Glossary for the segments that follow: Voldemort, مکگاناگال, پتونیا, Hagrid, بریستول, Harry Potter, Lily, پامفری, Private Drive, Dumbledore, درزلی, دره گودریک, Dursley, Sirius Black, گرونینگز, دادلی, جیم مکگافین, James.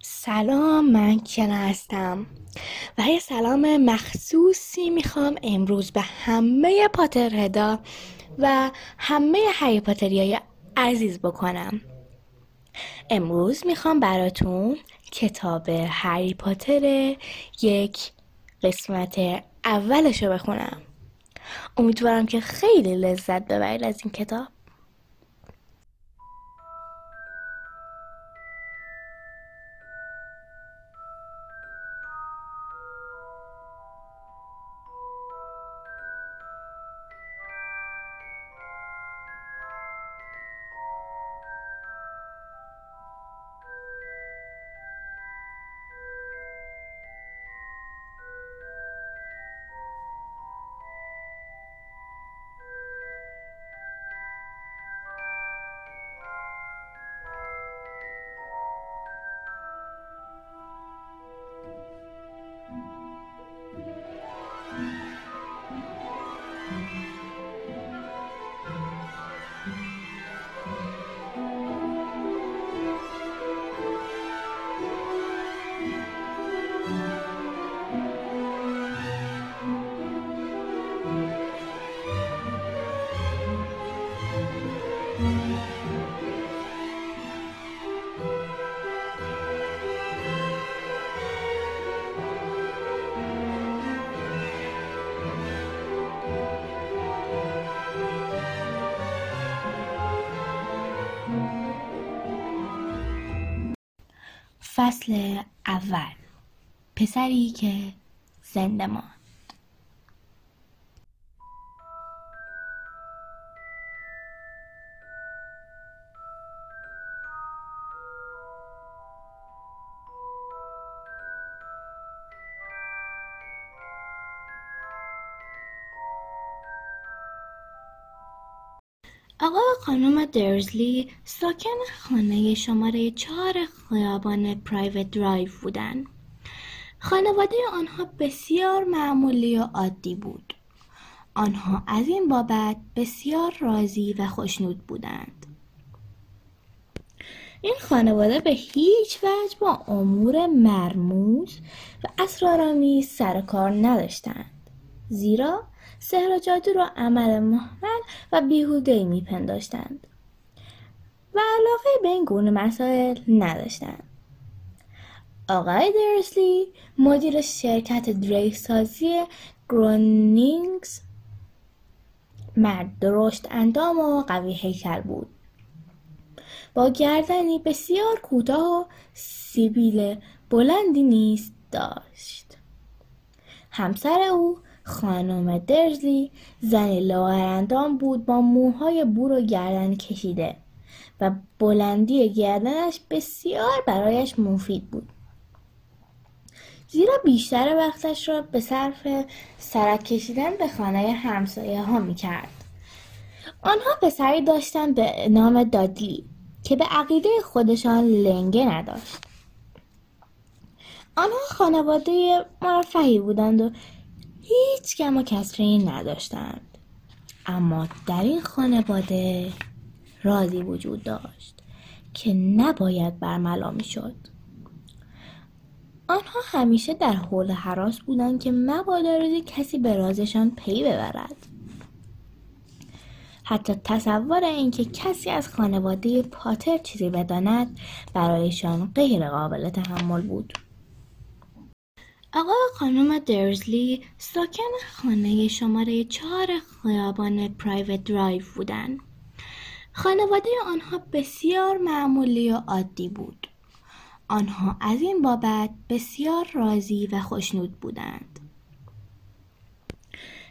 سلام، من کیانا هستم و یه سلام مخصوصی میخوام امروز به همه پاترهدا و همه هری پاتریای عزیز بکنم. امروز میخوام براتون کتاب هری پاتر یک قسمت اولشو بخونم. امیدوارم که خیلی لذت ببرید از این کتاب. فصل اول، پسری که زنده ماند. آقا و خانم درزلی ساکن خانه شماره 4 خیابان پرایوت درایو بودند. خانواده آنها بسیار معمولی و عادی بود. آنها از این بابت بسیار راضی و خوشنود بودند. این خانواده به هیچ وجه با امور مرموز و اسرارآمیز سر و کار نداشتند، زیرا سحر و جادو را عمل محمل و بیهوده‌ای می‌پنداشتند و علاقه به این گونه مسائل نداشتند. آقای درسلی مدیر شرکت دریکسازی گرونینگز مرد درشت اندام و قوی هیکل بود، با گردنی بسیار کوتاه و سیبیل بلندی نیز داشت. همسر او خانم درزلی زنی لاغرندام بود با موهای بور و گردن کشیده و بلندی گردنش بسیار برایش مفید بود، زیرا بیشتر وقتش را به صرف سرک کشیدن به خانه همسایه ها می کرد. آنها پسری داشتند به نام دادلی که به عقیده خودشان لنگه نداشت. آنها خانواده مرفهی بودند و هیچ کم و کسری نداشتند، اما در این خانواده رازی وجود داشت که نباید برملا می شد. آنها همیشه در حول هراس بودند که مبادا روزی کسی به رازشان پی ببرد. حتی تصور اینکه کسی از خانواده پاتر چیزی بداند برایشان غیر قابل تحمل بود. آقا و خانم درزلی ساکن خانه شماره 4 خیابان پرایوت درایو بودند. خانواده آنها بسیار معمولی و عادی بود. آنها از این بابت بسیار راضی و خوشنود بودند.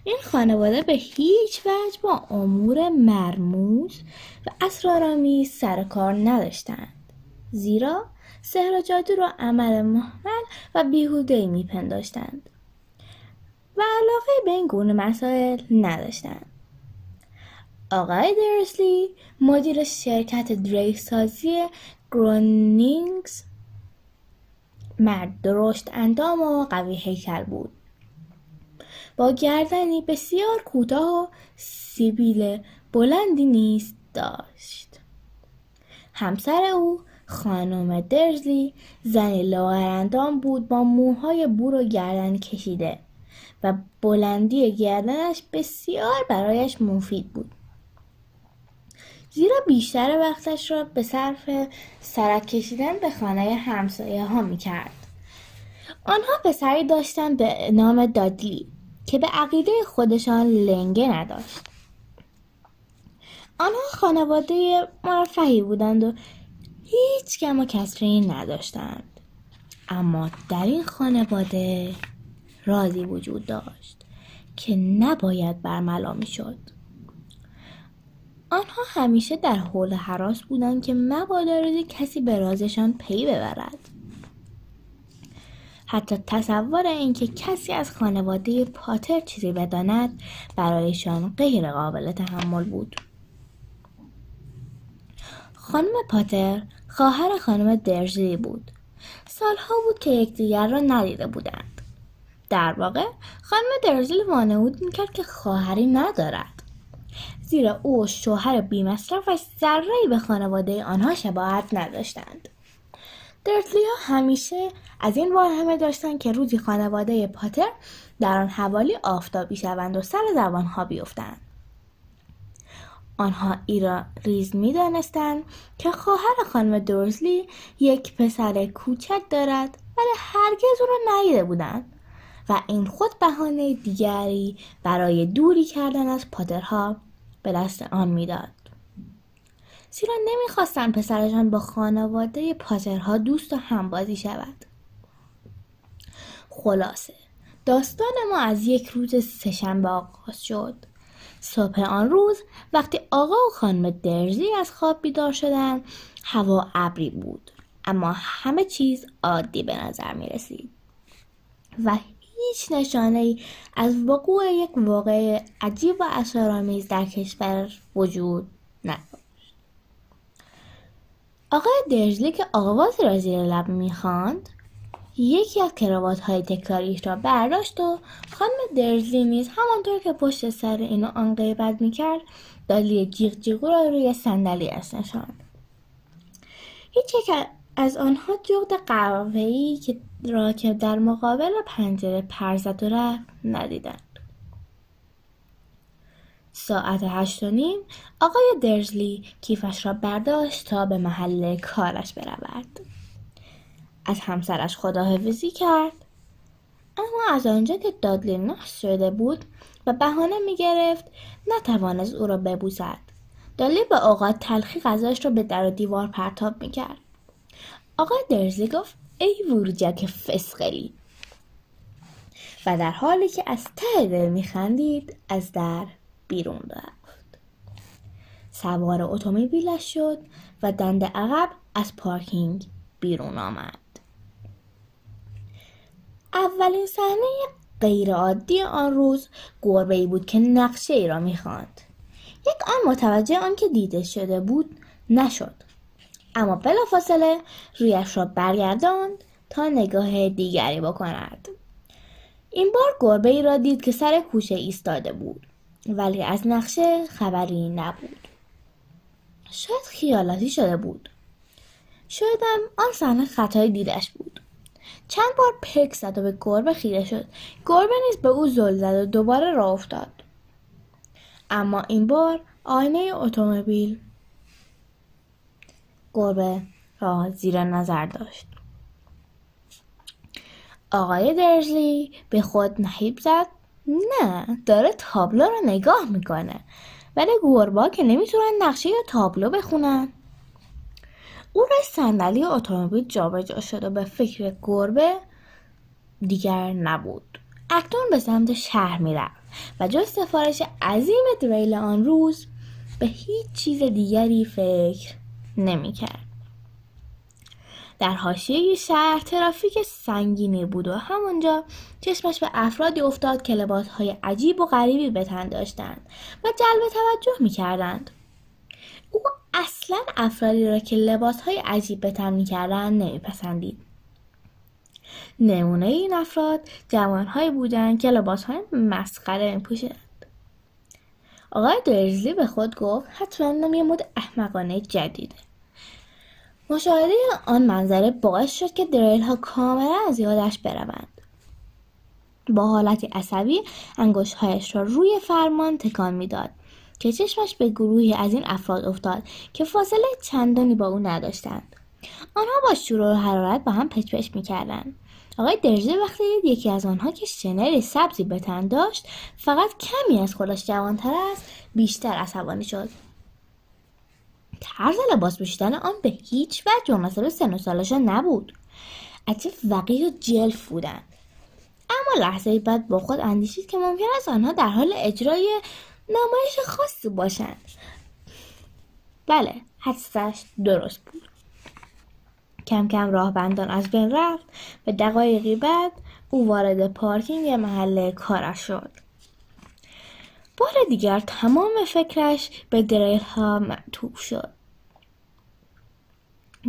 این خانواده به هیچ وجه با امور مرموز و اسرارآمیز سر و کار نداشتند، زیرا سحر و جادو را عمل محمل و بیهوده‌ای می‌پنداشتند و علاقه به این گونه مسائل نداشتند. آقای درسلی مدیر شرکت دریکسازی گرونینگز مرد درشت اندام و قوی هیکل بود، با گردنی بسیار کوتاه و سیبیل بلندی نیز داشت. همسر او خانم درزلی زنی لاغرندام بود با موهای بور و گردن کشیده و بلندی گردنش بسیار برایش مفید بود، زیرا بیشتر وقتش را به صرف سرک کشیدن به خانه همسایه ها می کرد. آنها پسری داشتند به نام دادلی که به عقیده خودشان لنگه نداشت. آنها خانواده مرفهی بودند و هیچ کم و کسری نداشتند، اما در این خانواده رازی وجود داشت که نباید برملا می شد. آنها همیشه در حول هراس بودند که مبادا روزی کسی به رازشان پی ببرد. حتی تصور اینکه کسی از خانواده پاتر چیزی بداند برایشان غیر قابل تحمل بود. خانم پاتر خواهر خانم درزلی بود. سالها بود که یکدیگر را ندیده بودند. در واقع خانم درزلی وانمود میکرد که خواهری ندارد، زیرا او و شوهر بی‌مصرفش ذره‌ای به خانواده آنها شباهت نداشتند. درزلی‌ها همیشه از این واهمه داشتند که روزی خانواده پاتر در آن حوالی آفتابی شوند و سر زبانها بیفتند. آنها ایرا ریز می دانستند که خواهر خانم درزلی یک پسر کوچک دارد، ولی هرگز او را ندیده بودند و این خود بهانه دیگری برای دوری کردن از پاترها به دست آن می داد، زیرا نمیخواستن پسرشان با خانواده پاترها دوست و همبازی شود. خلاصه داستان ما از یک روز سه‌شنبه آغاز شد. صبح آن روز وقتی آقا و خانم درزلی از خواب بیدار شدند، هوا ابری بود، اما همه چیز عادی به نظر می رسید و هیچ نشانه‌ای از وقوع یک واقعه عجیب و اسرارآمیز در کشور وجود نداشت. آقای درزلی که آواز را زیر لب می‌خواند، یکی از کراوات‌های تکاریش را برداشت و خانم درزلی نیز همانطور که پشت سر این و آن غیبت می‌کرد، دالی جیغ جیغ را روی صندلی اسنشاند. هیچ یک از آنها جغد قهوه‌ای که راکب در مقابل پنجره پرزد و رفت ندیدند. ساعت 8:30 آقای درزلی کیفش را برداشت تا به محل کارش برود. از همسرش خداحافظی کرد، اما از آنجا که دادلی نحس شده بود و بهانه می‌گرفت، نتوانست او را ببوسد. دادلی با اوقات تلخی غذاش را به در و دیوار پرتاب می‌کرد. آقای درزلی گفت: ای ورجک فسقلی، و در حالی که از ته دل می‌خندید از در بیرون رفت. سوار اتومبیلش شد و دنده عقب از پارکینگ بیرون آمد. اولین صحنه غیر عادی آن روز گربه‌ای بود که نقشه ای را می‌خواند. یک آن متوجه آن که دیده شده بود نشد، اما بلافاصله رویش را برگرداند تا نگاه دیگری بکند. این بار گربه‌ای را دید که سر کوچه ایستاده بود، ولی از نقشه خبری نبود. شاید خیالاتی شده بود. شایدم آن صحنه خطای دیدش بود. چند بار پک زد و به گربه خیره شد. گربه نیز به او زل زد و دوباره راه افتاد. اما این بار آینه اتومبیل گربه را زیر نظر داشت. آقای درزلی به خود نهیب زد: نه، داره تابلو رو نگاه میکنه، ولی گربا که نمیتونن نقشه یا تابلو بخونن. او روی صندلی اتومبیل جابجا شد و به فکر گربه دیگر نبود. اکنون به سمت شهر میرفت و جز سفارش عظیم دریل آن روز به هیچ چیز دیگری فکر نمیکرد. در حاشیه شهر ترافیک سنگینی بود و همونجا چشمش به افرادی افتاد که لباسهای عجیب و غریبی به تن داشتند و جلب توجه می‌کردند. او اصلاً افرادی را که لباسهای عجیب به تن می‌کردند نمی‌پسندید. نمونه این افراد جوان‌هایی بودند که لباسهای مسخره می‌پوشیدند. آقای درزلی به خود گفت: حتماً یه مد احمقانه جدیده. مشاهده آن منظره باعث شد که دریل ها کاملا از یادش بروند. با حالتی عصبی انگشت‌هایش را روی فرمان تکان می‌داد که چشمش به گروهی از این افراد افتاد که فاصله چندانی با او نداشتند. آنها با شور و حرارت با هم پچ‌پچ می‌کردند. آقای درزی وقتی دید یکی از آنها که شنل سبزی به تن داشت فقط کمی از خودش جوان‌تر است، بیشتر عصبانی شد. طرز لباس پوشیدن آن به هیچ وجه مثل سن و سالشان نبود. عجب وقیح و جلف بودند. اما لحظه بعد با خود اندیشید که ممکن است آنها در حال اجرای نمایش خاصی باشند. بله، حدسش درست بود. کم کم راهبندان از بین رفت و دقایقی بعد او وارد پارکینگ محل کارش شد. بار دیگر تمام فکرش به دریل ها معطوف شد.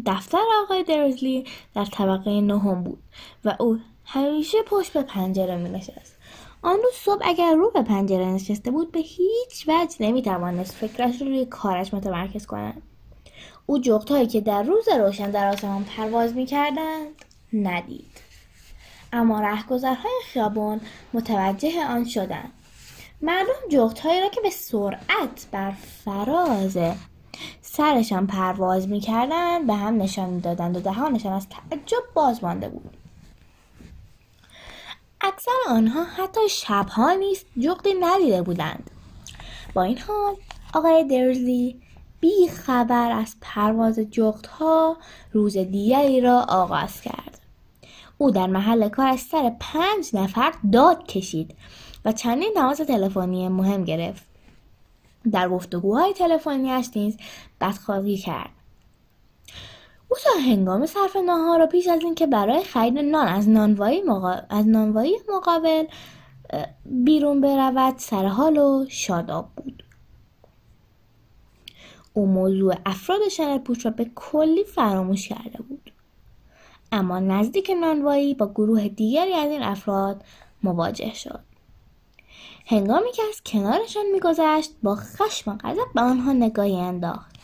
دفتر آقای درزلی در طبقه 9 بود و او همیشه پشت به پنجره می نشست. آن روز صبح اگر رو به پنجره نشسته بود به هیچ وجه نمی توانست فکرش رو روی کارش متمرکز کند. او جغدهایی که در روز روشن در آسمان پرواز می کردند ندید، اما رهگذرهای خیابان متوجه آن شدند. مردم جغدهایی را که به سرعت بر فراز سرشان پرواز می کردند به هم نشان می دادند و دهانشان از تعجب باز مانده بود. اکثر آنها حتی شبها نیز جغدی ندیده بودند. با این حال آقای درزلی بی خبر از پرواز جغدها روز دیگری را آغاز کرد. او در محل کارش سر 5 نفر داد کشید و چندین تماس تلفنی مهم گرفت. در گفتگوهای تلفنی‌اش نیز بدخواهی کرد. او تا هنگام صرف ناهار را پیش از اینکه برای خرید نان از نانوایی مقابل بیرون برود سرحال و شاداب بود. او موضوع افراد شنل پوچ را به کلی فراموش کرده بود. اما نزدیک نانوایی با گروه دیگری از این افراد مواجه شد. هنگامی که از کنارشان می‌گذشت با خشم و غضب به آنها نگاهی انداخت.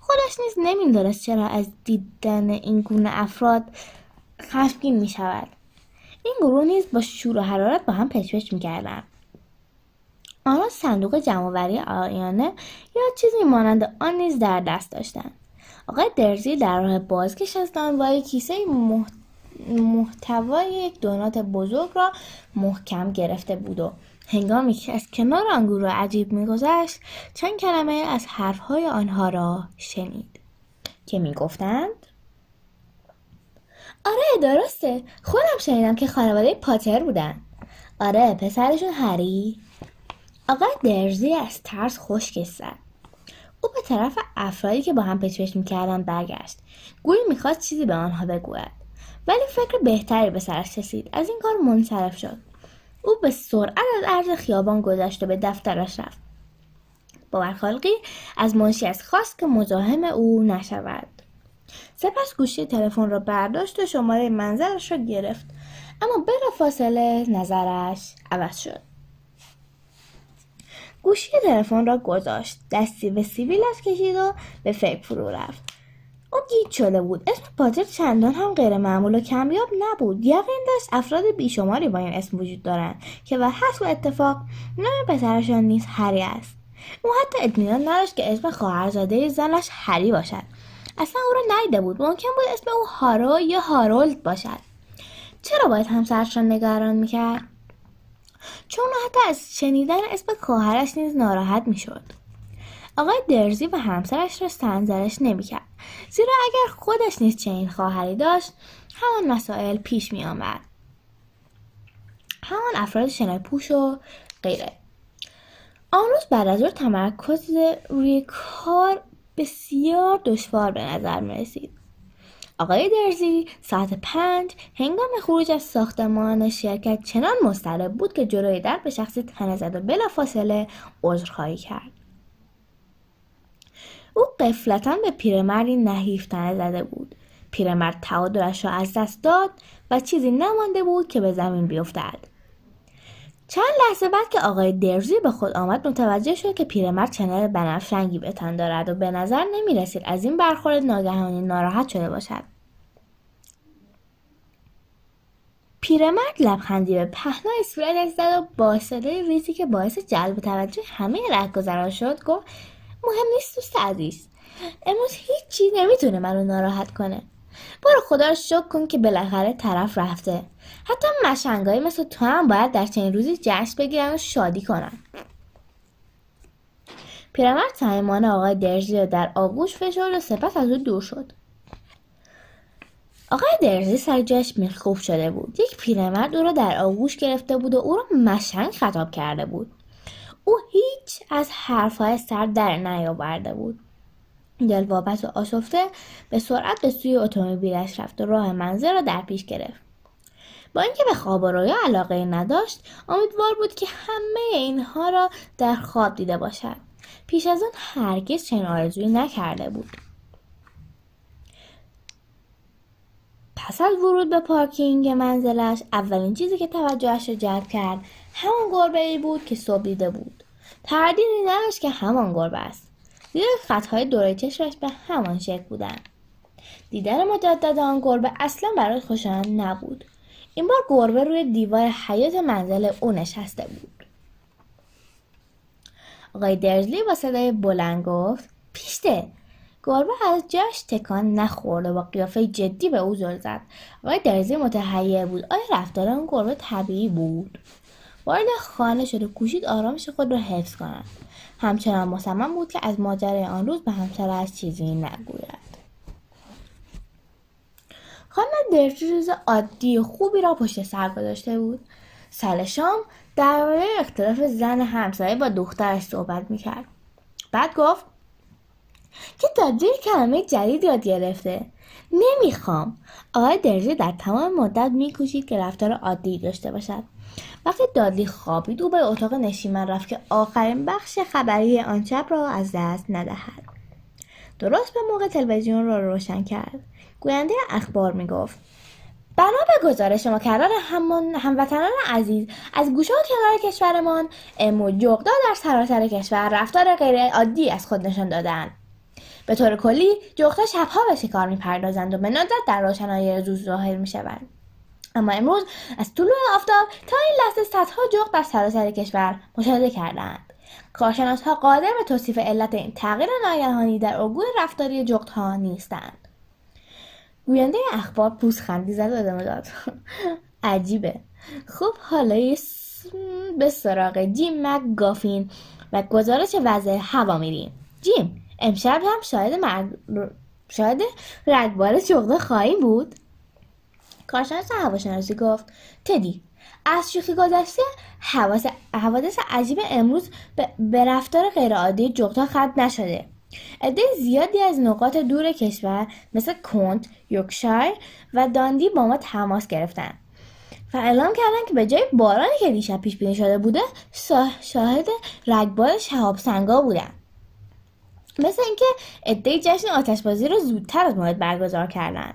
خودش نیز نمی‌دانست چرا از دیدن این گونه افراد خشمگین می‌شود. این گروه نیز با شور و حرارت با هم پچ‌پچ می‌کردند. آنها صندوق جمع‌آوری آیانه یا چیزی مانند آن نیز در دست داشتند. آقای درزی در راه بازگشت از نانوایی کیسه محتوای یک دونات بزرگ را محکم گرفته بود و هنگامی که از کنار آن گروه عجیب می‌گذشت چند کلمه از حرف‌های آنها را شنید که می‌گفتند: آره درسته، خودم شنیدم که خانواده پاتر بودن. آره، پسرشون هری. آقای درزی از ترس خشک شد. او به طرف افرادی که با هم پچ‌پچ می‌کردند برگشت، گویی می‌خواست چیزی به آنها بگوید، ولی فکر بهتری به سرش رسید. از این کار منصرف شد. او به سرعت از عرض خیابان گذشت و به دفترش رفت. باورخالقی از منشی‌اش خواست که مزاحم او نشود. سپس گوشی تلفن را برداشت و شماره منزلش را گرفت، اما بلافاصله نظرش عوض شد. گوشی تلفن را گذاشت، دستی به سیبیلش کشید و به فکر فرو رفت. او گیج شده بود. اسم پاتر چندان هم غیر معمول و کمیاب نبود. یقین داشت افراد بیشماری با این اسم وجود دارند که و حسب اتفاق نام پسرشان نیز هری است. او حتی اطمینان نداشت که اسم خواهرزاده زنش هری باشد. اصلا او را ندیده بود. ممکن بود اسم او هارو یا هارولد باشد. چرا باید همسرش را نگران میکرد؟ چون حتی از شنیدن اسم خواهرش نیز ناراحت میشد. آقای درزی و همسرش را سنگسارش نمی‌کرد، زیرا اگر خودش نیز چنین خواهری داشت همان مسائل پیش می آمد، همان افراد شنل‌پوش و غیره. آن روز بعد از ظهر تمرکز روی کار بسیار دشوار به نظر می رسید. آقای درزی ساعت 5 هنگام خروج از ساختمان شرکت چنان مضطرب بود که جلوی در به شخصی تنه زد و بلافاصله عذرخواهی کرد. او قفلتاً به پیرمردی نحیف تنه زده بود. پیرمرد تعادلش را از دست داد و چیزی نمانده بود که به زمین بیفتد. چند لحظه بعد که آقای درزی به خود آمد متوجه شد که پیرمرد چنل بنفش رنگی به تن دارد و به نظر نمی رسید از این برخورد ناگهانی ناراحت شده باشد. پیرمرد لبخندی به پهنای اسپرایت زد و با صدای ریزی که باعث جلب توجه همه رهگذران شد گفت مهم نیست دوست عزیز، امروز هیچ چیز نمیتونه منو ناراحت کنه. برو خدا رو شکر کن که بالاخره طرف رفته. حتی مشنگایی مثل تو هم باید در چنین روزی جشن بگیرن و شادی کنن. پیرمرد صمیمانه آقای درزی رو در آغوش فشرد و سپس از او دور شد. آقای درزی سر جاش میخکوب شده بود. یک پیرمرد او را در آغوش گرفته بود و او را مشنگ خطاب کرده بود. او هیچ از حرفهای سر در نیاورده بود. دلواپس و آشفته به سرعت به سوی اتومبیلش رفت و راه منزل را در پیش گرفت. با اینکه به خواب و رویا علاقه نداشت، امیدوار بود که همه اینها را در خواب دیده باشد. پیش از آن هرگز چنین آرزویی نکرده بود. پس از ورود به پارکینگ منزلش، اولین چیزی که توجهش را جلب کرد همان گربه‌ای بود که صبح دیده بود. تردیدی نداشت که همان گربه است. زیرا خطهای دوره چشمش به همان شکل بودند. دیدن مجدد آن گربه اصلا برای خوشایند نبود. این بار گربه روی دیوار حیاط منزل او نشسته بود. آقای درزلی با صدای بلند گفت پیشته. گربه از جاش تکان نخورد و با قیافه جدی به او زل زد. آقای درزلی متحیر بود. آیا رفتار آن گربه طبیعی بود؟ وارد خانه شد و کوشید آرامش خود را حفظ کند. همچنان مصمم بود که از ماجرای آن روز به همسرش چیزی نگوید. خانم درزی روز عادی خوبی را پشت سر گذاشته بود. سر شام درباره اختلاف زن همسایه با دخترش صحبت میکرد. بعد گفت که تاجر کلمه جدید یاد گرفته. نمیخوام. آقای درزی در تمام مدت میکوشید که رفتار عادی داشته باشد. وقتی دادلی خوابید او به اتاق نشیمن رفت که آخرین بخش خبری آن شب را از دست ندهد. درست به موقع تلویزیون را روشن کرد. گوینده اخبار میگفت بنا به گزارش شما کردن هموطنان عزیز از گوشه و کنار کشورمان، امو جغدا در سراسر کشور رفتار غیر عادی از خود نشان دادند. به طور کلی جغدا شبها به شکار میپردازند و به ندرت در روشنایی روز ظاهر میشوند. اما امروز از طلوع آفتاب تا این لحظه صدها جغد در سراسر کشور مشاهده کردند. کارشناس‌ها قادر به توصیف علت این تغییر ناگهانی در الگوی رفتاری جغدها نیستند. گوینده اخبار پوزخندی زد و ادامه داد عجیبه. خب حالا به سراغ جیم مک‌گافین و گزارش وضع هوا میریم. جیم، امشب هم شاید رگبار جغدها خواهیم بود. کارشناس هواشناسی گفت تدی، از شوخی گذشته حوادث عجیب امروز به رفتار غیرعادی جغدها ختم نشده. عده زیادی از نقاط دور کشور مثل کنت، یورکشایر و داندی با ما تماس گرفتن و اعلام کردند که به جای بارانی که دیشب پیش بینی شده بوده شاهد رگبار شهاب سنگا بودند. مثل اینکه عده جشن آتشبازی را زودتر از موعد برگزار کردند.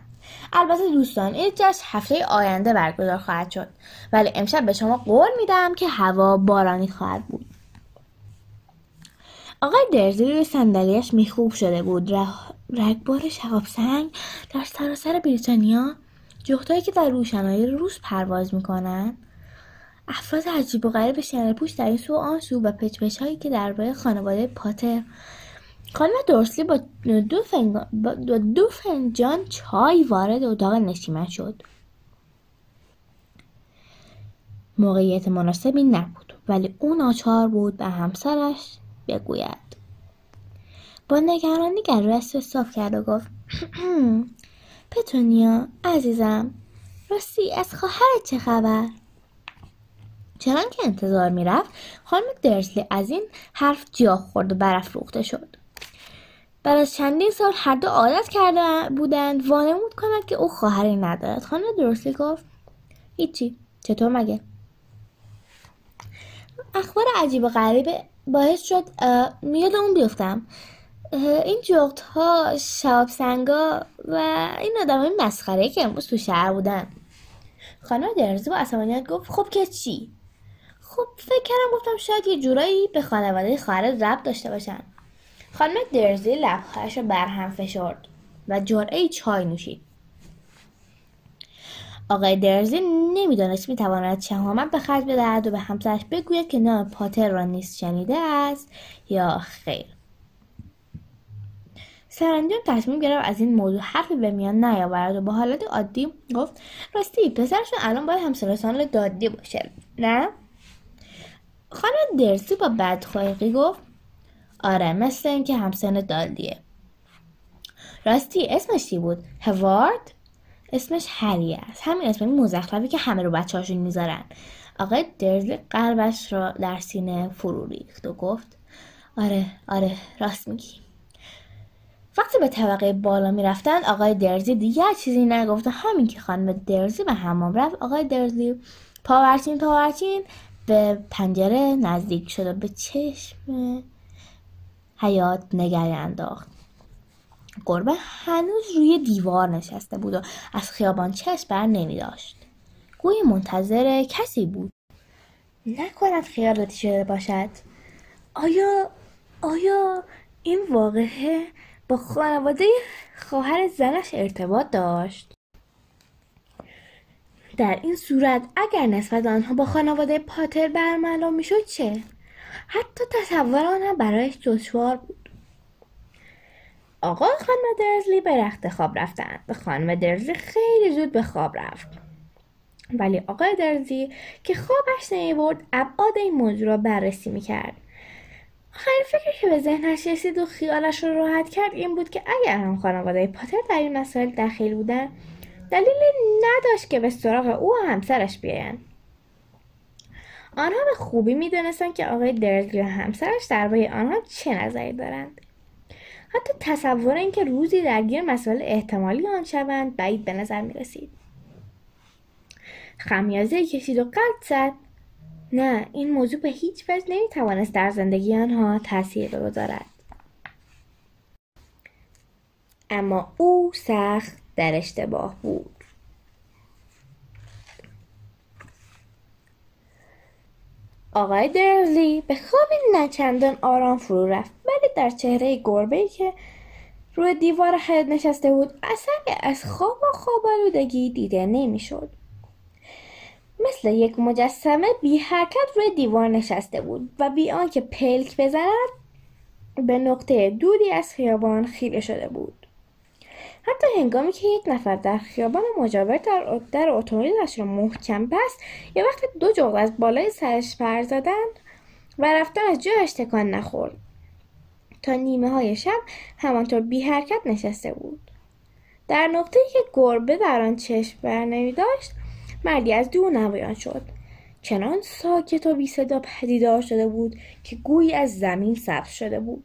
البته دوستان این جشن هفته آینده برگزار خواهد شد، ولی امشب به شما قول میدم که هوا بارانی خواهد بود. آقای درزی روی صندلیاش میخوب شده بود. رگبار شهاب سنگ در سراسر بریتانیا، جغدهایی که در روشنایی روز پرواز میکنن، افراد عجیب و غریب شنلپوش در این سو آن سو و پچ‌پچ هایی که درباره خانواده پاتر. خانم درسلی با دو فنجان چای وارد اتاق نشیمن شد. موقعیت مناسبی نبود، ولی او ناچار بود به همسرش بگوید. با نگرانی گلویش را صاف کرد و گفت پتونیا عزیزم، راستی از خواهرت چه خبر؟ چنان که انتظار میرفت خانم درسلی از این حرف جا خورد و برافروخته شد. بعد از چندین سال هر دو عادت کرده بودند وانمود کنند که او خواهری ندارد. خانم درسلی گفت هیچی. چطور مگه؟ اخبار عجیب و غریب باعث شد میاد اون بیفتم. این جغدها، شهاب سنگا و این آدمای مسخره که امروز تو شهر بودن. خانم درسلی با عصبانیت گفت خب که چی؟ خب فکر کردم گفتم شاید یه جورایی به خانواده خواهرت ربط داشته باشن. خانم درزی لبخندش رو برهم فشرد و جرعه‌ای چای نوشید. آقای درزی نمی‌دانست می‌تواند شهامت به خرج بدهد و به همسرش بگوید که نام پاتر را نیز شنیده است یا خیر. سرانجام تصمیم گرفت از این موضوع حرفی به میان نیاورد و با حالت عادی گفت راستی پسرشون الان باید همسرسان دادی باشه نه؟ خانم درزی با بدخلقی گفت آره مثل این که همسن دادیه. راستی اسمش چی بود؟ هوارد؟ اسمش هری است. همین اسم مزخرفی که همه رو بچه‌هاشون میذارن. آقای درزی قلبش را در سینه فرو ریخت و گفت آره راست میگی. وقتی به طبقه بالا میرفتن آقای درزی دیگه چیزی نگفت. همین که خانم درزی به حمام رفت آقای درزی پاورچین به پنجره نزدیک شد و به چشم حیاط نگری انداخت. گربه هنوز روی دیوار نشسته بود و از خیابان چشم بر نمی داشت. گویی منتظر کسی بود. نکند خیالاتی شده باشد. آیا این واقعه با خانواده خواهر زنش ارتباط داشت؟ در این صورت اگر نسبت آنها با خانواده پاتر برملا می شد چه؟ حتی تصور آنها برایش دشوار بود. آقا خانم درزلی به رخت خواب رفتند. به خانم درزلی خیلی زود به خواب رفت. ولی آقای درزلی که خوابش نمی‌برد ابعاد این موضوع را بررسی می‌کرد. آخرین فکری که به ذهنش رسید و خیالش را راحت کرد این بود که اگر هم خانواده پاتر در این مسائل دخیل بودند دلیلی نداشت که به سراغ او و همسرش بیایند. آنها به خوبی می‌دانستند که آقای درزلی و همسرش درباره آنها چه نظری دارند. حتی تصور این که روزی درگیر مسائل احتمالی آن شوند بعید به نظر می رسید. خمیازه کشید و قد زد. نه، این موضوع به هیچ وجه نمی توانست در زندگی آنها تأثیر بگذارد. اما او سخت در اشتباه بود. آقای درزلی به خوابی نچندان آرام فرو رفت ولی در چهره گربه‌ای که روی دیوار حیاط نشسته بود اثری از خواب و خواب‌آلودگی دیده نمی‌شد. مثل یک مجسمه بی حرکت روی دیوار نشسته بود و بی آنکه پلک بزند به نقطه دوری از خیابان خیره شده بود. حتی هنگامی که یک نفر در خیابان مجاور در اتومبیلش را محکم بست یا وقتی دو جغد از بالای سرش پر زدند و رفتن از جایش تکان نخورد. تا نیمه های شب همانطور بی حرکت نشسته بود. در نقطه‌ای که گربه در آن چشم بر نمی داشت مردی از دور نمایان شد. چنان ساکت و بی صدا پدیدار شده بود که گویی از زمین سبز شده بود.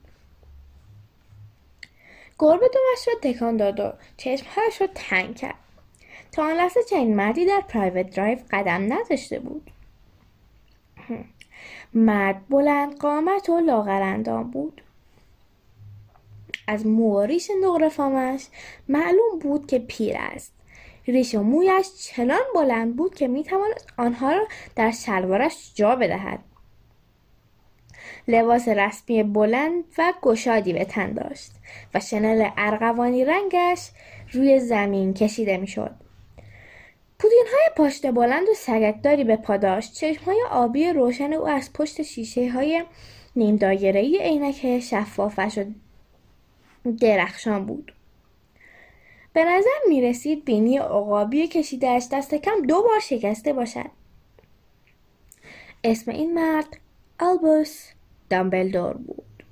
گربه دومش را تکان داد و چشمهاش را تنگ کرد. تا آن لحظه چنین مردی در پرایوت درایو قدم نذاشته بود. مرد بلند قامت و لاغر اندام بود. از مو و ریش نقره‌فامش معلوم بود که پیر است. ریش و مویش چنان بلند بود که میتواند آنها را در شلوارش جا بدهد. لباس رسمی بلند و گشادی به تن داشت و شنل ارغوانی رنگش روی زمین کشیده میشد. پودین‌های پاشنه بلند و سگکداری به پا داشت. چشم‌های آبی روشن او از پشت شیشه‌های نیم دایره‌ای عینک شفافش درخشان بود. به نظر می‌رسید بینی عقابی کشیده‌اش دست کم 2 بار شکسته باشد. اسم این مرد آلبوس دامبلدور بود.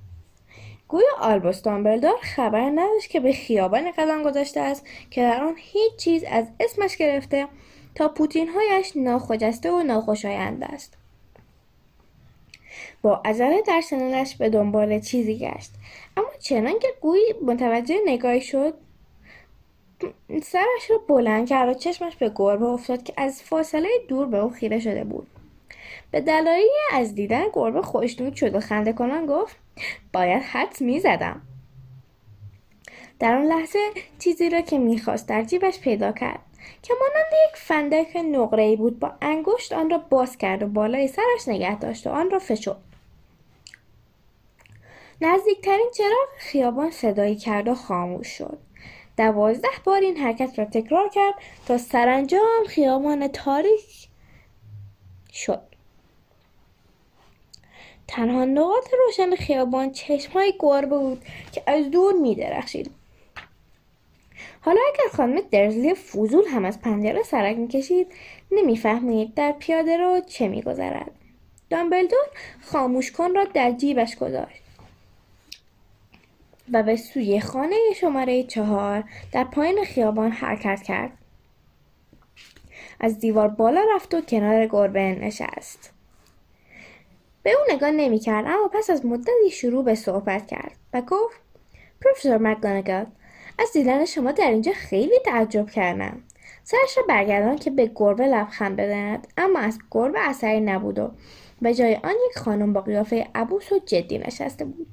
گویا آلبوس دامبلدور خبر نداشت که به خیابان قدم گذاشته است که در آن هیچ چیز از اسمش گرفته تا پوتین‌هایش ناخجسته و ناخوشایند است. با عجله در شنلش به دنبال چیزی گشت اما چنان که گویی متوجه نگاهی شد سرش را بلند کرد و چشمش به گربه افتاد که از فاصله دور به او خیره شده بود. به دلایلی از دیدن گربه خوشنود شد و خنده کنان گفت باید حدس می‌زدم. در آن لحظه چیزی را که می‌خواست در جیبش پیدا کرد. که مانند یک فندک نقره‌ای بود. با انگشت آن را باز کرد و بالای سرش نگه داشت و آن را فشرد. نزدیکترین چراغ خیابان صدایی کرد و خاموش شد. 12 بار این حرکت را تکرار کرد تا سرانجام خیابان تاریک شد. تنها نقاط روشن خیابان چشم‌های گربه بود که از دور می‌درخشید. حالا اگر خانم درزلی فوزول هم از پنجره سرک می‌کشید، نمی‌فهمید در پیاده رو چه می‌گذرد. دامبلدور خاموش کن را در جیبش گذاشت و به سوی خانه شماره 4 در پایین خیابان حرکت کرد. از دیوار بالا رفت و کنار گربه نشست. به او نگاه نمی کرد، اما پس از مدتی شروع به صحبت کرد و گفت: پروفسور مکگاناگال، از دیدن شما در اینجا خیلی تعجب کردم. سرش را برگردان که به گربه لبخند بزند، اما از گربه اثری نبود و به جای آن یک خانم با قیافه عبوس و جدی نشسته بود.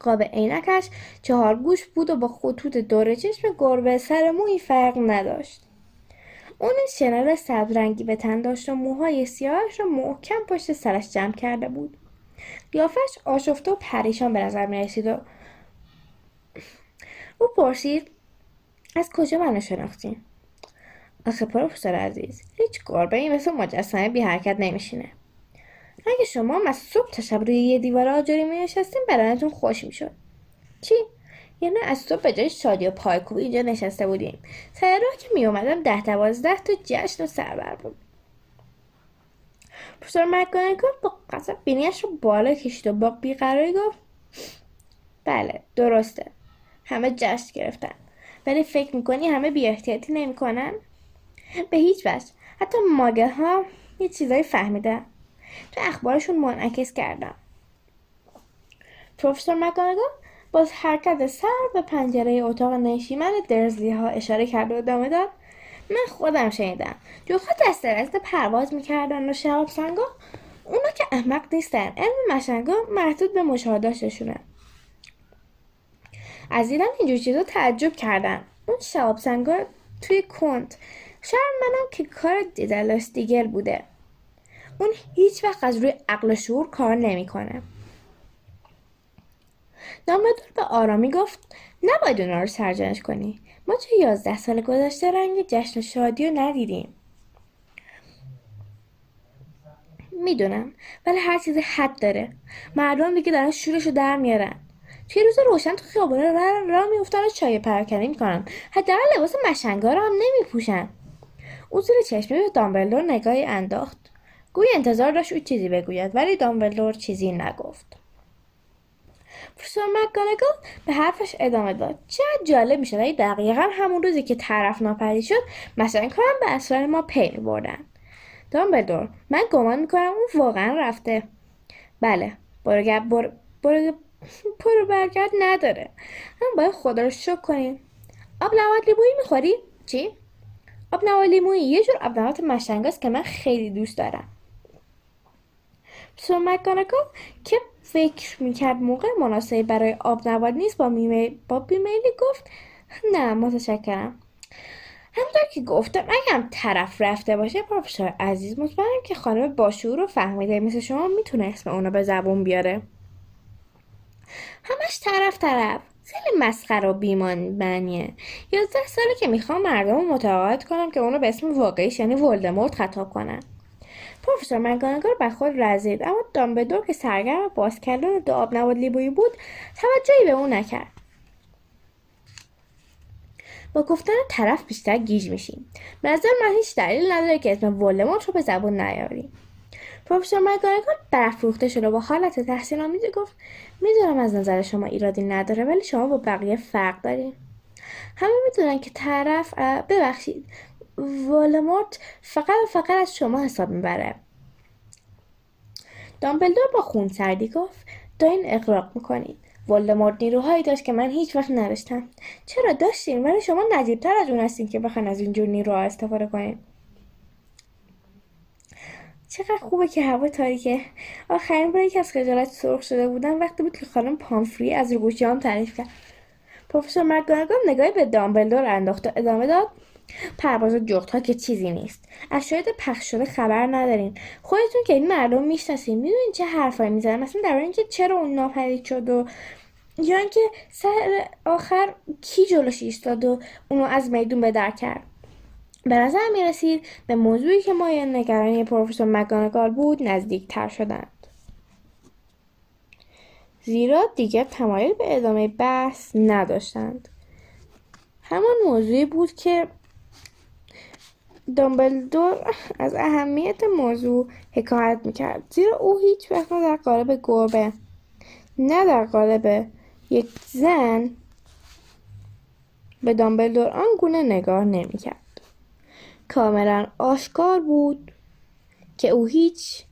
قاب عینکش 4 گوش بود و با خطوط دور چشم گربه سر مویی فرق نداشت. اون شنل سبز رنگی به تن داشت و موهای سیاهش را محکم پشت سرش جمع کرده بود. قیافش آشفته و پریشان به نظر می رسید و او پرسید: از کجا منو شناختی؟ آخه پروفسور عزیز، هیچ گربه‌ای مثل مجسمه بی حرکت نمیشینه. اگه شما از صبح تا شب روی یه دیوار آجری می نشستین، بدنتون خوش می شد. چی؟ یعنی از صبح به جای شادی و پایکوبی اینجا نشسته بودیم. سر راه که می اومدم 10 تا 12 تا جشن و سربر بود. پروفسور مکگاناگال با غضب بینیش رو بالا کشید و با بیقراری گفت: بله درسته، همه جشن گرفتن، ولی فکر میکنی همه بی احتیاطی نمی کنن؟ به هیچ وجه. حتی ماگه ها یه چیزایی فهمیدن، تو اخبارشون منعکس کردم. پروفسور مکگاناگال باز حرکت سر به پنجره اتاق نشیمن درزلی ها اشاره کرد و ادامه داد: من خودم شنیدم، جوخا دست درست پرواز میکردن و شهاب سنگا اونا که احمق نیستن، علم مشنگا محدود به مشاهداتشونه. از دیدن اینجور چیزا تعجب کردن. اون شهاب سنگا توی کند، شرم منم که کار دیدلاس دیگل بوده. اون هیچ وقت از روی عقل و شعور کار نمیکنه. دامبلدور به آرامی گفت: نباید اونا رو سرزنش کنی. ما توی 11 سال گذشته رنگ جشن شادی رو ندیدیم. میدونم، ولی هر چیز حد داره. مردم دیگه دارن شورشو در میارن. توی روز روشن تو خیابونه راه میافتن و چای پراکنی میکنن. حداقل لباس مشنگا رو هم نمیپوشن. او زیر چشمی به دامبلدور نگاهی انداخت. گوی انتظار داشت او چیزی بگوید، ولی دامبلدور چیزی نگفت. پروفسور مکگاناگال به حرفش ادامه داد: چقدر جالب میشد اگه دقیقا همون روزی که طرف ناپدید شد مثلا کارم به اسرار ما پی میبردن. دامبلدور، من گمان میکنم اون واقعا رفته. بله، برگرد نداره. هم باید خدا رو شکر کنین. آب نبات لیمویی میخوری؟ چی؟ آب نبات لیمویی یه جور آب نبات مشنگاست که من خیلی دوست دارم. پروفسور مکگاناگال که فکر میکرد موقع مناسبی برای آب نبات نیست، با بیمیلی گفت: نه متشکرم. همونطور که گفتم، اگه هم طرف رفته باشه پروفسور عزیز، مطمئنم که خانم باشعور رو فهمیده مثل شما میتونه اسم اونو به زبون بیاره. همش طرف خیلی مسخره و بی‌معنیه. 11 ساله که میخوام مردم رو متقاعد کنم که اونو به اسم واقعیش یعنی ولدمورت خطاب کنن. پروفسور مکگاناگال به خود رزید، اما دامبلدور که سرگرم باز کردن دو آب نبات لیمویی بود توجهی به اون نکرد. با گفتن طرف بیشتر گیج میشیم. به نظر من هیچ دلیل نداره که اسم ولدمورت رو به زبون نیاریم. پروفسور مکگاناگال برافروخته شد و با حالت تحسین‌آمیزی گفت: میدونم از نظر شما ایرادی نداره، ولی شما با بقیه فرق دارین. همه میدونن که طرف ببخشید ولدمورت فقط از شما حساب میبره. دامبلدور با خونسردی گفت: دارین اغراق میکنید. ولدمورت نیروهایی داشت که من هیچ وقت نداشتم. چرا داشتین؟ ولی شما نجیبتر از اون هستین که بخواین از اینجور نیروها استفاده کنین. چقدر خوبه که هوا تاریکه. آخرین باری که از خجالت سرخ شده بودم وقتی بود که خانم پامفری از روی گوشیام تعریف کرد. پروفسور مکگاناگال نگاهی به دامبلدور انداخت و ادامه داد: پرواز جغت ها که چیزی نیست. از شاید پخش شده خبر ندارین. خودتون که این مردم میشناسین، میدونین چه حرفایی میزنن، مثلا در اینکه چرا اون ناپدید شد و یا اینکه سر آخر کی جلوش ایستاد و اونو از میدون به در کرد. به نظر میرسید به موضوعی که ما یا نگرانی پروفسور مکگاناگال بود نزدیک تر شدند، زیرا دیگر تمایل به ادامه بحث نداشتند. همان موضوعی بود که دامبلدور از اهمیت موضوع حکایت میکرد، زیرا او هیچ وقت نه در قالب گربه نه در قالب یک زن به دامبلدور آنگونه نگاه نمیکرد. کاملا آشکار بود که او هیچ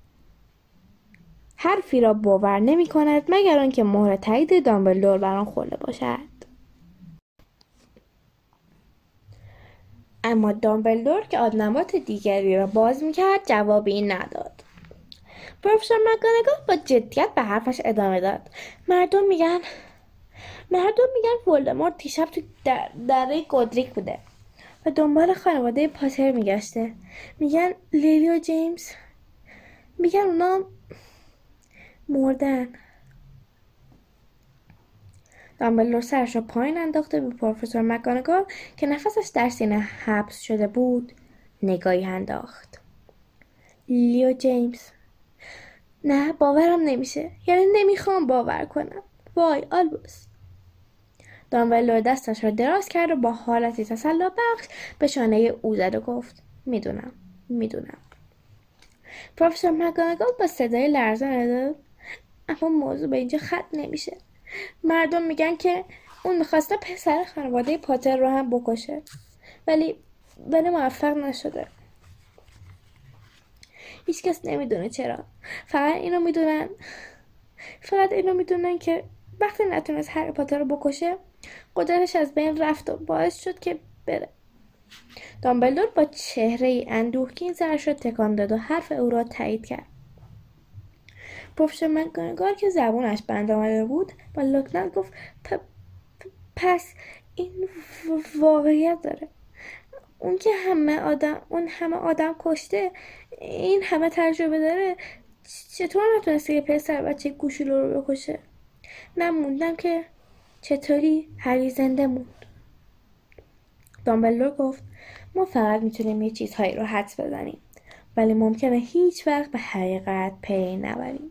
حرفی را باور نمی کند مگر آنکه مهر تایید دامبلدور بر آن خورده باشد. اما دامبلدور که آدنبات دیگری را باز می کرد جوابی نداد. پروفسور مکگاناگال با جدیت به حرفش ادامه داد. مردم میگن ولدمورت دیشب تو دره گودریک بوده و دنبال خانواده پاتر میگشته. میگن لیلی و جیمز، میگن اونا مردن. دامبلدور سرش را پایین انداخته به پروفسور مکگاناگال که نفسش در سینه حبس شده بود نگاهی انداخت. لیلی و جیمز، نه باورم نمیشه، یعنی نمیخوام باور کنم. وای آلبوس. دامبلدور دستش را دراز کرد و با حالتی تسلی بخش به شانه او زد و گفت میدونم. پروفسور مکگاناگال با صدای لرزان ادامه، اما موضوع به اینجا ختم نمیشه. مردم میگن که اون میخواسته پسر خانواده پاتر رو هم بکشه، ولی موفق نشده. هیچ کس نمیدونه چرا. فقط اینو میدونن که وقتی نتونست هری پاتر رو بکشه قدرتش از بین رفت و باعث شد که بره. دامبلدور با چهره اندوهگین سرش را تکان داد و حرف او را تایید کرد. پروفسور مکگاناگال که زبونش بند آمده بود با لکنت گفت پس این واقعیت داره. اون که همه آدم کشته، این همه تجربه داره، چطور نتونسته یه پسر بچه گوشولو رو بکشه؟ من موندم که چطوری هری زنده موند. دامبلدور گفت ما فقط میتونیم یه چیزهایی رو حدس بزنیم، ولی ممکنه هیچ وقت به حقیقت پی نبریم.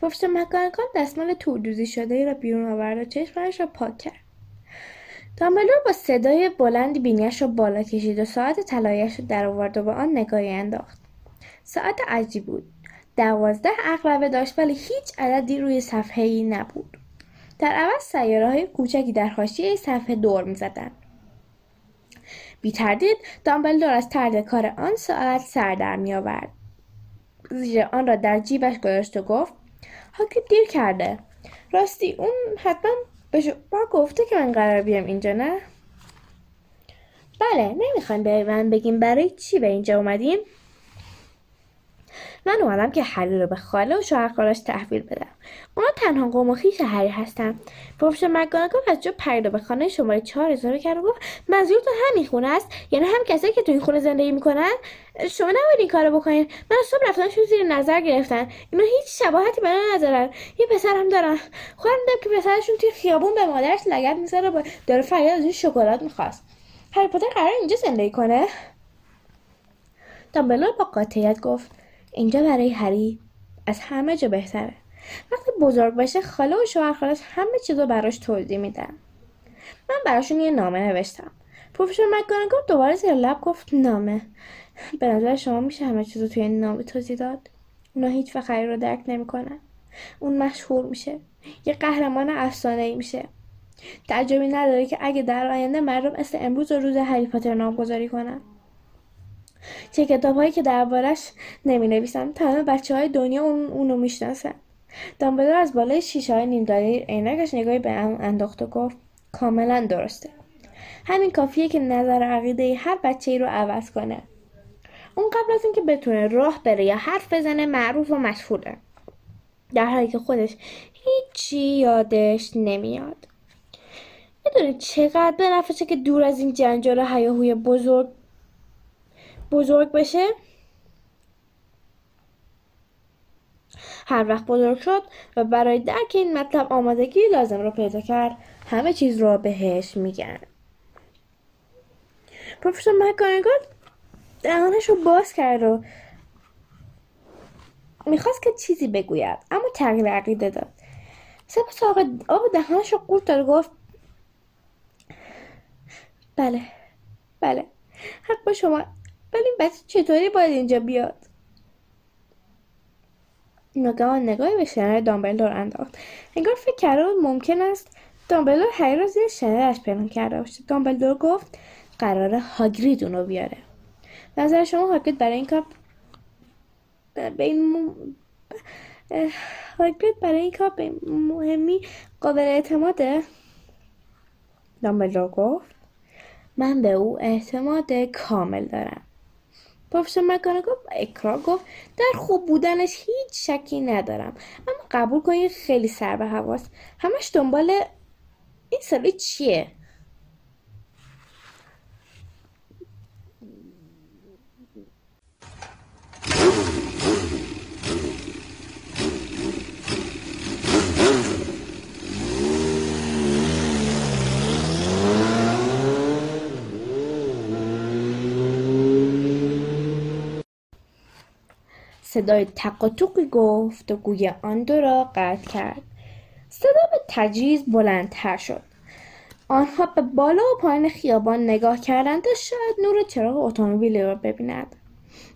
پروفسور مکگاناگال دستمال توردوزی شده‌ای را بیرون آورد و چشمانش را پاک کرد. دامبلدور با صدای بلند بینیش را بالا کشید و ساعت طلایی‌اش را درآورد و به آن نگاهی انداخت. ساعت عجیب بود. 12 عقربه داشت ولی هیچ عددی روی صفحه‌ای نبود. در عوض سیاره‌های کوچکی در حاشیه صفحه دور می‌زدند. بی تردید دامبلدور از طرد کار آن ساعت سر در می آورد، زیرا آن را در جیبش گذاشت و گفت هاگرید دیر کرده. راستی اون حتما به شما گفته که من قرار بیام اینجا، نه؟ بله. نمیخوایم به من بگیم برای چی به اینجا اومدیم؟ من اومدم که هری رو به خاله و شوهرخاله‌اش تحویل بدم. اونا تنها قوم و خویش هری هستن. پروفسور مکگاناگال از جا پرید و به خانه شماره 4 اضافه کرد و گفت منظورتون همین خونه است؟ یعنی هم کسایی که تو این خونه زندگی میکنن؟ شما نباید این کارو بکنین. من صبح رفتنشون زیر نظر گرفتن. اینا هیچ شباهتی به من ندارن. یه پسر هم دارن. خودم دیدم که پسرشون توی خیابون به مادرش لگد می‌ذاره و داره فریاد از این شکلات می‌خواد. هری پاتر قراره اینجا زندگی کنه؟ دامبلدور با قاطعیت گفت اینجا برای هری از همه جا بهتره. وقتی بزرگ بشه خاله و شوهرخاله‌اش همه چیزو براش توضیح میدن. من براشون یه نامه نوشتم. پروفسور مکگاناگال دوباره زیر لب گفت نامه. به نظر شما میشه همه چیزو توی این نامه توضیح داد؟ اونا هیچ وقت هری رو درک نمیکنن. اون مشهور میشه. یه قهرمان افسانه‌ای میشه. تعجبی نداره که اگه در آینده مردم مثل امروز و روز هری پاتر نامگذاری کنن. چه کتاب‌هایی که دربارش نمی‌نویسن، تمام بچه‌های دنیا اونو می‌شناسن. دامبلدور از بالای شیشه‌های نیم‌داری عینکش نگاهی به اون انداخت و گفت کاملاً درسته. همین کافیه که نظر عقیده هر بچه‌ای رو عوض کنه. اون قبل از اینکه بتونه راه بره یا حرف بزنه معروف و مشهوره، در حالی که خودش هیچی یادش نمیاد. یه میدونی چقدر به نفعشه که دور از این جنجال هیاهوی بزرگ بشه؟ هر وقت بزرگ شد و برای درک این مطلب آمادگی لازم را پیدا کرد، همه چیز را بهش میگن. پروفسور مک‌گاناگال دهانش رو باز کرد و میخواست که چیزی بگوید، اما تغییر عقیده داد. سپس آب دهانش رو قورت داد و گفت بله حق با شما، ولی این بچه چطوری باید اینجا بیاد؟ ناگهان نگاهی به شنل دامبلدور انداخت. انگار فکر کرده ممکن است دامبلدور هری را زیر شنلش پنهان کرده باشه. دامبلدور گفت قراره هاگرید اون رو بیاره. نظر شما هاگرید برای این کار به این مهمی قابل اعتماده؟ دامبلدور گفت من به او اعتماد کامل دارم. پروفسور مک‌گاناگال با اکرار گفت در خوب بودنش هیچ شکی ندارم، اما قبول کنید خیلی سر به هواست. همش دنبال این سری چیه؟ صدای تقاطقی گفت و گوی آن دو را قطع کرد. صدا به تجهیز بلندتر شد. آنها به بالا و پایین خیابان نگاه کردند تا شاید نور چراغ اتومبیل را ببینند.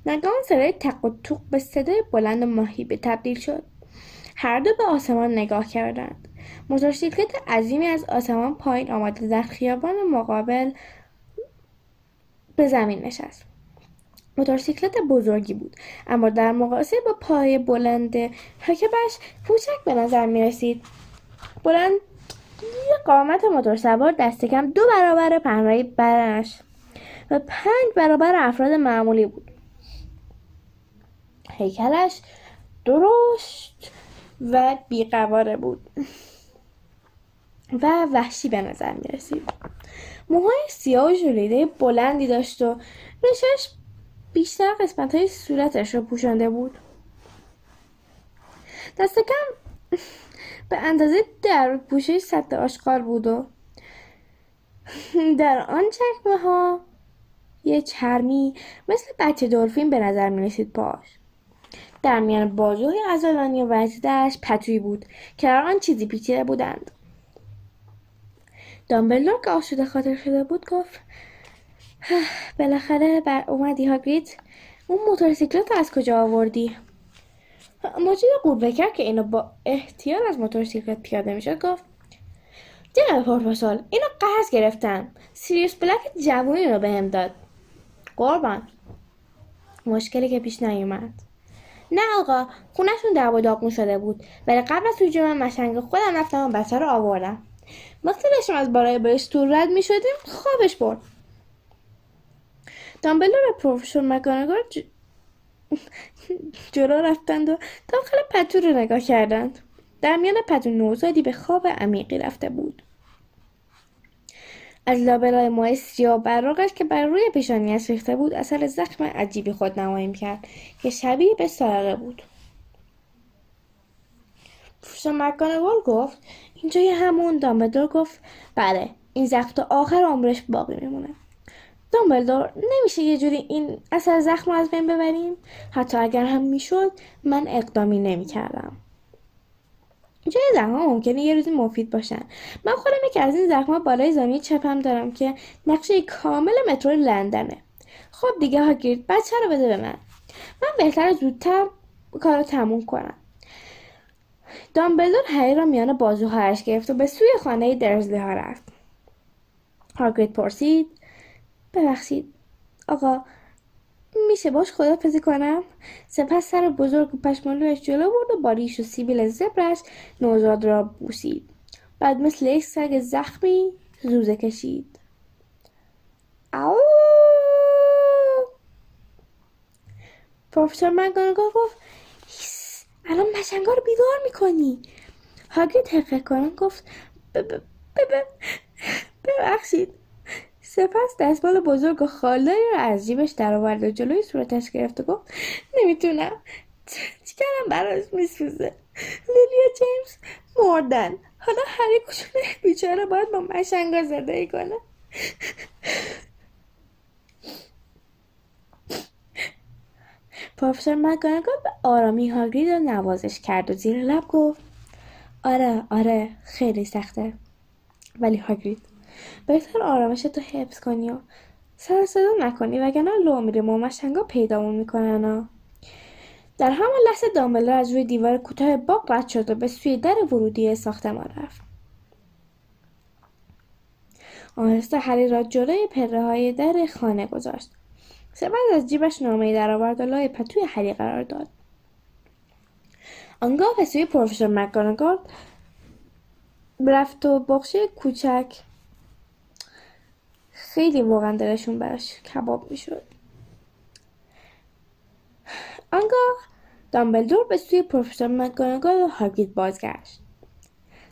ناگهان صدای تقاطق به صدای بلند و ماهیبه تبدیل شد. هر دو به آسمان نگاه کردند. موتورسیکلت عظیمی از آسمان پایین آمده در خیابان مقابل به زمین نشست. موتورسیکلت بزرگی بود، اما در مقایسه با پای بلند راکبش کوچک به نظر می رسید. بلندی قامت موتورسوار دست کم 2 برابر پهنای بدنش و 5 برابر افراد معمولی بود. هیکلش درشت و بی‌قواره بود و وحشی به نظر می رسید. موهای سیاه و ژولیده بلندی داشت و ریشش بیشتر قسمت‌های صورتش رو پوشانده بود. دست کم به اندازه در پوشش سد آشغال بود و در آن چکمه‌ها یه چرمی مثل بچه دلفین به نظر می‌رسید. پاش در میان بازوی عضلانی و وجدش پتویی بود که در آن چیزی پیچیده بودند. دامبلدور که آسوده خاطر شده بود گفت بالاخره اومدی هاگرید، اون موتورسیکلت از کجا آوردی؟ ماجد قوربکر که اینو با احتیاط از موتورسیکلت پیاده میشد گفت جناب پروفسور، اینو قرض گرفتم. سیریوس بلک جوونی رو بهم داد. قربان، مشکلی که پیش نیومد. نه آقا، خونشون دعوا و داغون شده بود، ولی قبل از هجوم من مشنگ خودم رفتم و بچه رو آوردم. وقتی داشتم از بالای بریستول رد میشدیم خوابش برد. دامبلدور و پروفسور مک‌گاناگال جلو رفتند و داخل پتو رو نگاه کردند. در میان پتو نوزادی به خواب عمیقی رفته بود. از لابه‌لای موهای سیاه و براقش که بر روی پیشانیش ریخته بود اثر زخم عجیبی خود نمایی می‌کرد که شبیه به ساقه بود. پروفسور مک‌گاناگال گفت اینجا همون. دامبلدور گفت بله، این زخم تا آخر عمرش باقی میمونه. دامبلدور، نمیشه یه جوری این اثر زخم رو از بین ببریم؟ حتی اگر هم میشد من اقدامی نمیکردم. جای زخم‌ها ممکنه یه روزی مفید باشن. من خودم یکی از این زخم‌ها بالای زانوی چپم دارم که نقشه کامل مترو لندنه. خب دیگه هاگرید، بچه رو بده به من. من بهتره زودتر کارو تموم کنم. دامبلدور هری را میان بازوهایش گرفت و به سوی خانه درزلی ها رفت. هاگرید پرسید ببخشید آقا، میشه باش خداحافظی کنم؟ سپس سر بزرگ و پشمالویش جلو برد و با ریش و سیبیل زبرش نوزاد را بوسید. بعد مثل یک سگ زخمی زوزه کشید. آو! پروفسور مک‌گاناگال گفت الان مشنگا رو بیدار میکنی. هاگرید حقه کنان گفت ببخشید. سپس دستمال بزرگ و خالداری رو از جیبش در آورد و جلوی صورتش گرفت و گفت نمیتونم، چیکارم براش میسوزه. لیلی و جیمز مردن، حالا هری کوچونه بیچاره باید با مشنگا زندگی کنه. پروفسور مک‌گاناگال به آرامی هاگرید رو نوازش کرد و زیر لب گفت آره خیلی سخته، ولی هاگرید بهتر آرامشتو حفظ کنی و سر صدا نکنی وگرنه لو میریم و مشنگا پیدامون میکنن ها. در همان لحظه دامبلدور از روی دیوار کوتاه باغ رد شد و به سوی در ورودی ساختمان رفت. آهسته هری را جلوی پره‌های در خانه گذاشت. سپس از جیبش نامه‌ای درآورد و لای پتوی هری قرار داد. آنگاه به سوی پروفسور مک‌گاناگال رفت و بخشی کوچک خیلی واقعا دلشون براش کباب میشد. آنگاه دامبلدور به سوی پروفسور مک‌گاناگال و هاگرید بازگشت.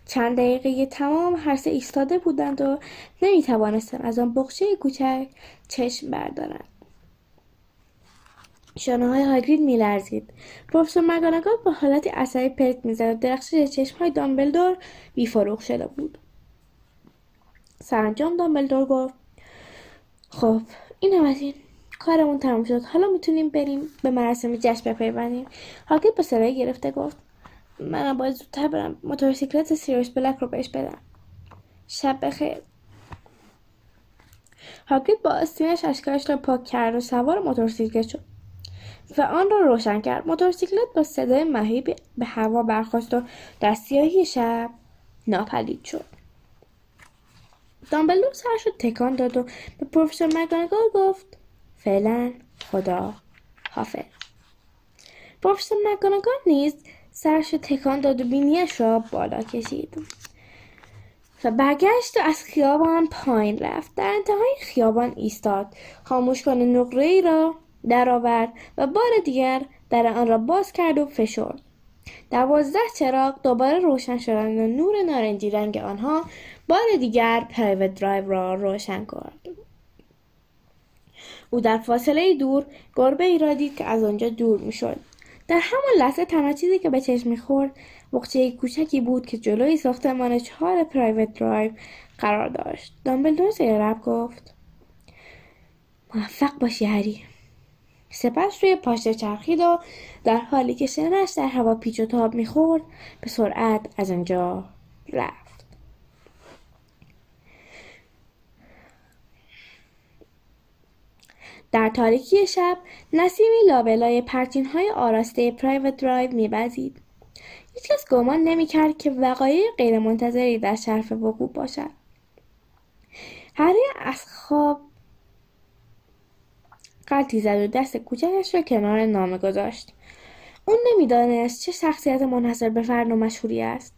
چند دقیقه تمام هر سه ایستاده بودند و نمیتوانستند از آن بخچه کوچک چشم بردارند. شانه‌های هاگرید میلرزید. پروفسور مک‌گاناگال با حالتی عصبی پرت میزد و درخشش چشم‌های دامبلدور بی‌فروغ شده بود. سرانجام دامبلدور گفت خب اینم از این، کارمون تمام شد، حالا میتونیم بریم به مراسم جشن بپیوندیم. هاگرید با صدای گرفته گفت منم باید زودتر برم موتورسیکلت سیریوس بلک رو بهش بدم. شب بخیر. هاگرید با آستینش اشکاش را پاک کرد و سوار موتورسیکلت شد و آن را روشن کرد. موتورسیکلت با صدای مهیبی به هوا برخاست و در سیاهی شب ناپدید شد. دامبلدور سرش را تکان داد و به پروفسور مک‌گاناگال گفت فعلا خدا حافظ. پروفسور مک‌گاناگال نیز سرش تکان داد و بینیش را بالا کشید و برگشت و از خیابان پایین رفت. در انتهای خیابان ایستاد، خاموشکن نقره‌ای را درآورد و بار دیگر در آن را باز کرد و فشرد. 12 چراغ دوباره روشن شدند و نور نارنجی رنگ آنها بار دیگر پرایوت درایو را روشن کرد. او در فاصله دور گربه‌ای را دید که از آنجا دور می‌شد. در همان لحظه تنها چیزی که به چشم می‌خورد بخچه‌ای کوچکی بود که جلوی ساختمان 4 پرایوت درایو قرار داشت. دامبلدور زیر لب گفت موفق باشی هری. سپس روی پاشنه چرخید و در حالی که شنش در هوا پیچ و تاب می‌خورد به سرعت از آنجا رفت. در تاریکی شب نسیمی لابلای پرچین‌های آراسته پرایوت درایو می‌وزید. هیچکس گمان نمی‌کرد که وقایع غیرمنتظری در شرف وقوع باشد. هری از خواب قلتی زد و دست کوچکش را کنار نامه گذاشت. اون نمی‌دانست چه شخصیت منحصر به فرد و مشهوری است.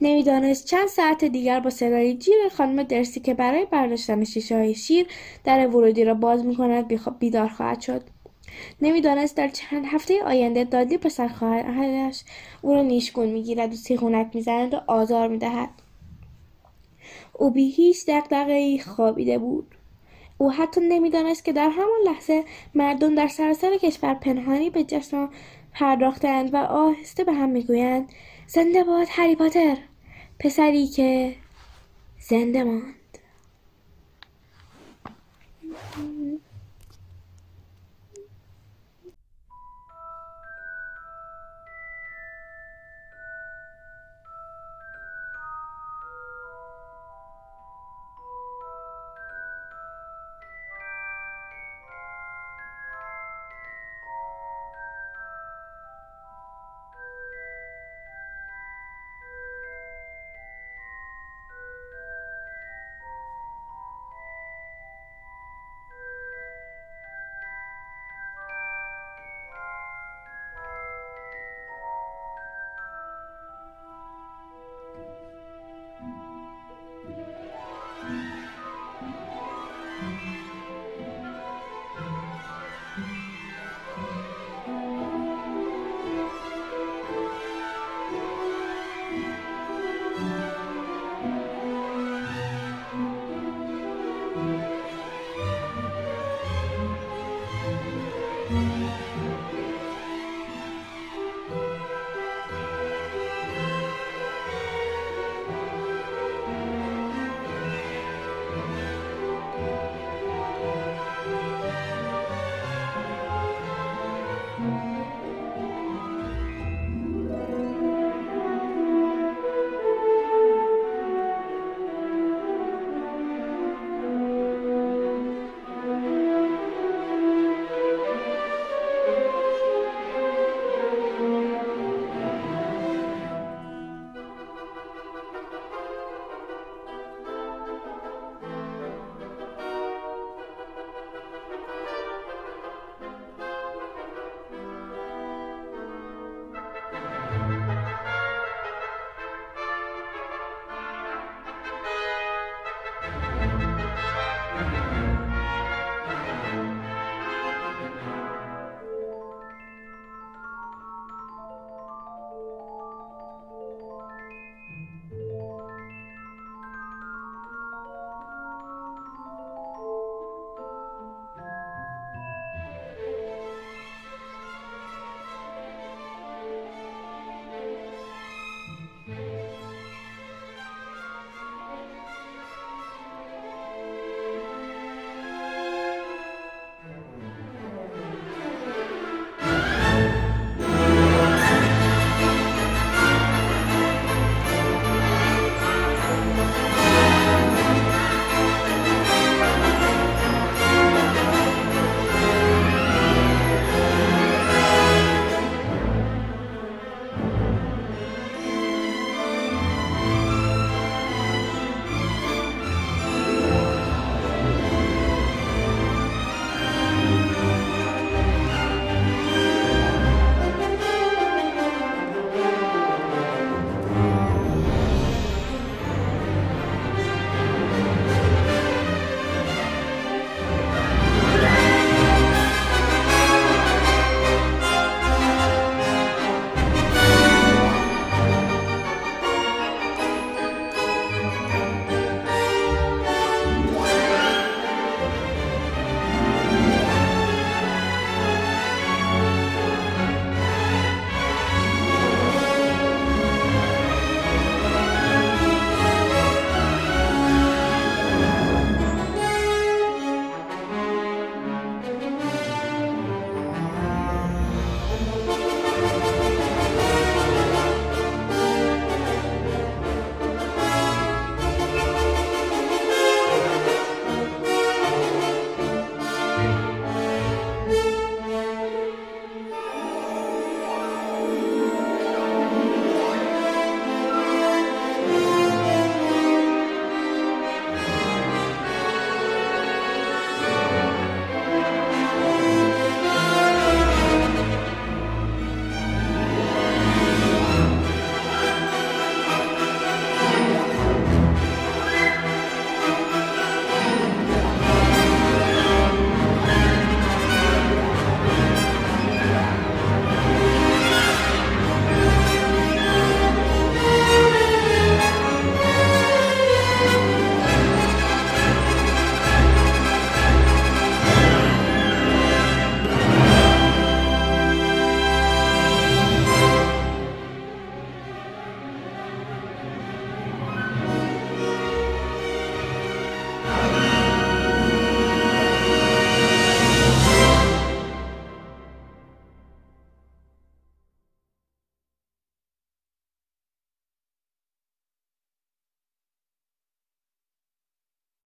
نمی‌دانست چند ساعت دیگر با صدای جیغ خانم درسی که برای برداشتن شیشه‌های شیر در ورودی را باز می‌کند بیدار خواهد شد. نمی‌دانست در چند هفته آینده دادی پسر خواهرش او را نیشگون می‌گیرد و سیخونک می‌زند و آزار می‌دهد. او بی هیچ دغدغه‌ای خوابیده بود. او حتی نمی‌دانست که در همان لحظه مردم در سراسر کشور پنهانی به جشن پرداختند و آهسته به هم می‌گویند زنده باد هری پاتر، پسری که زنده ماند.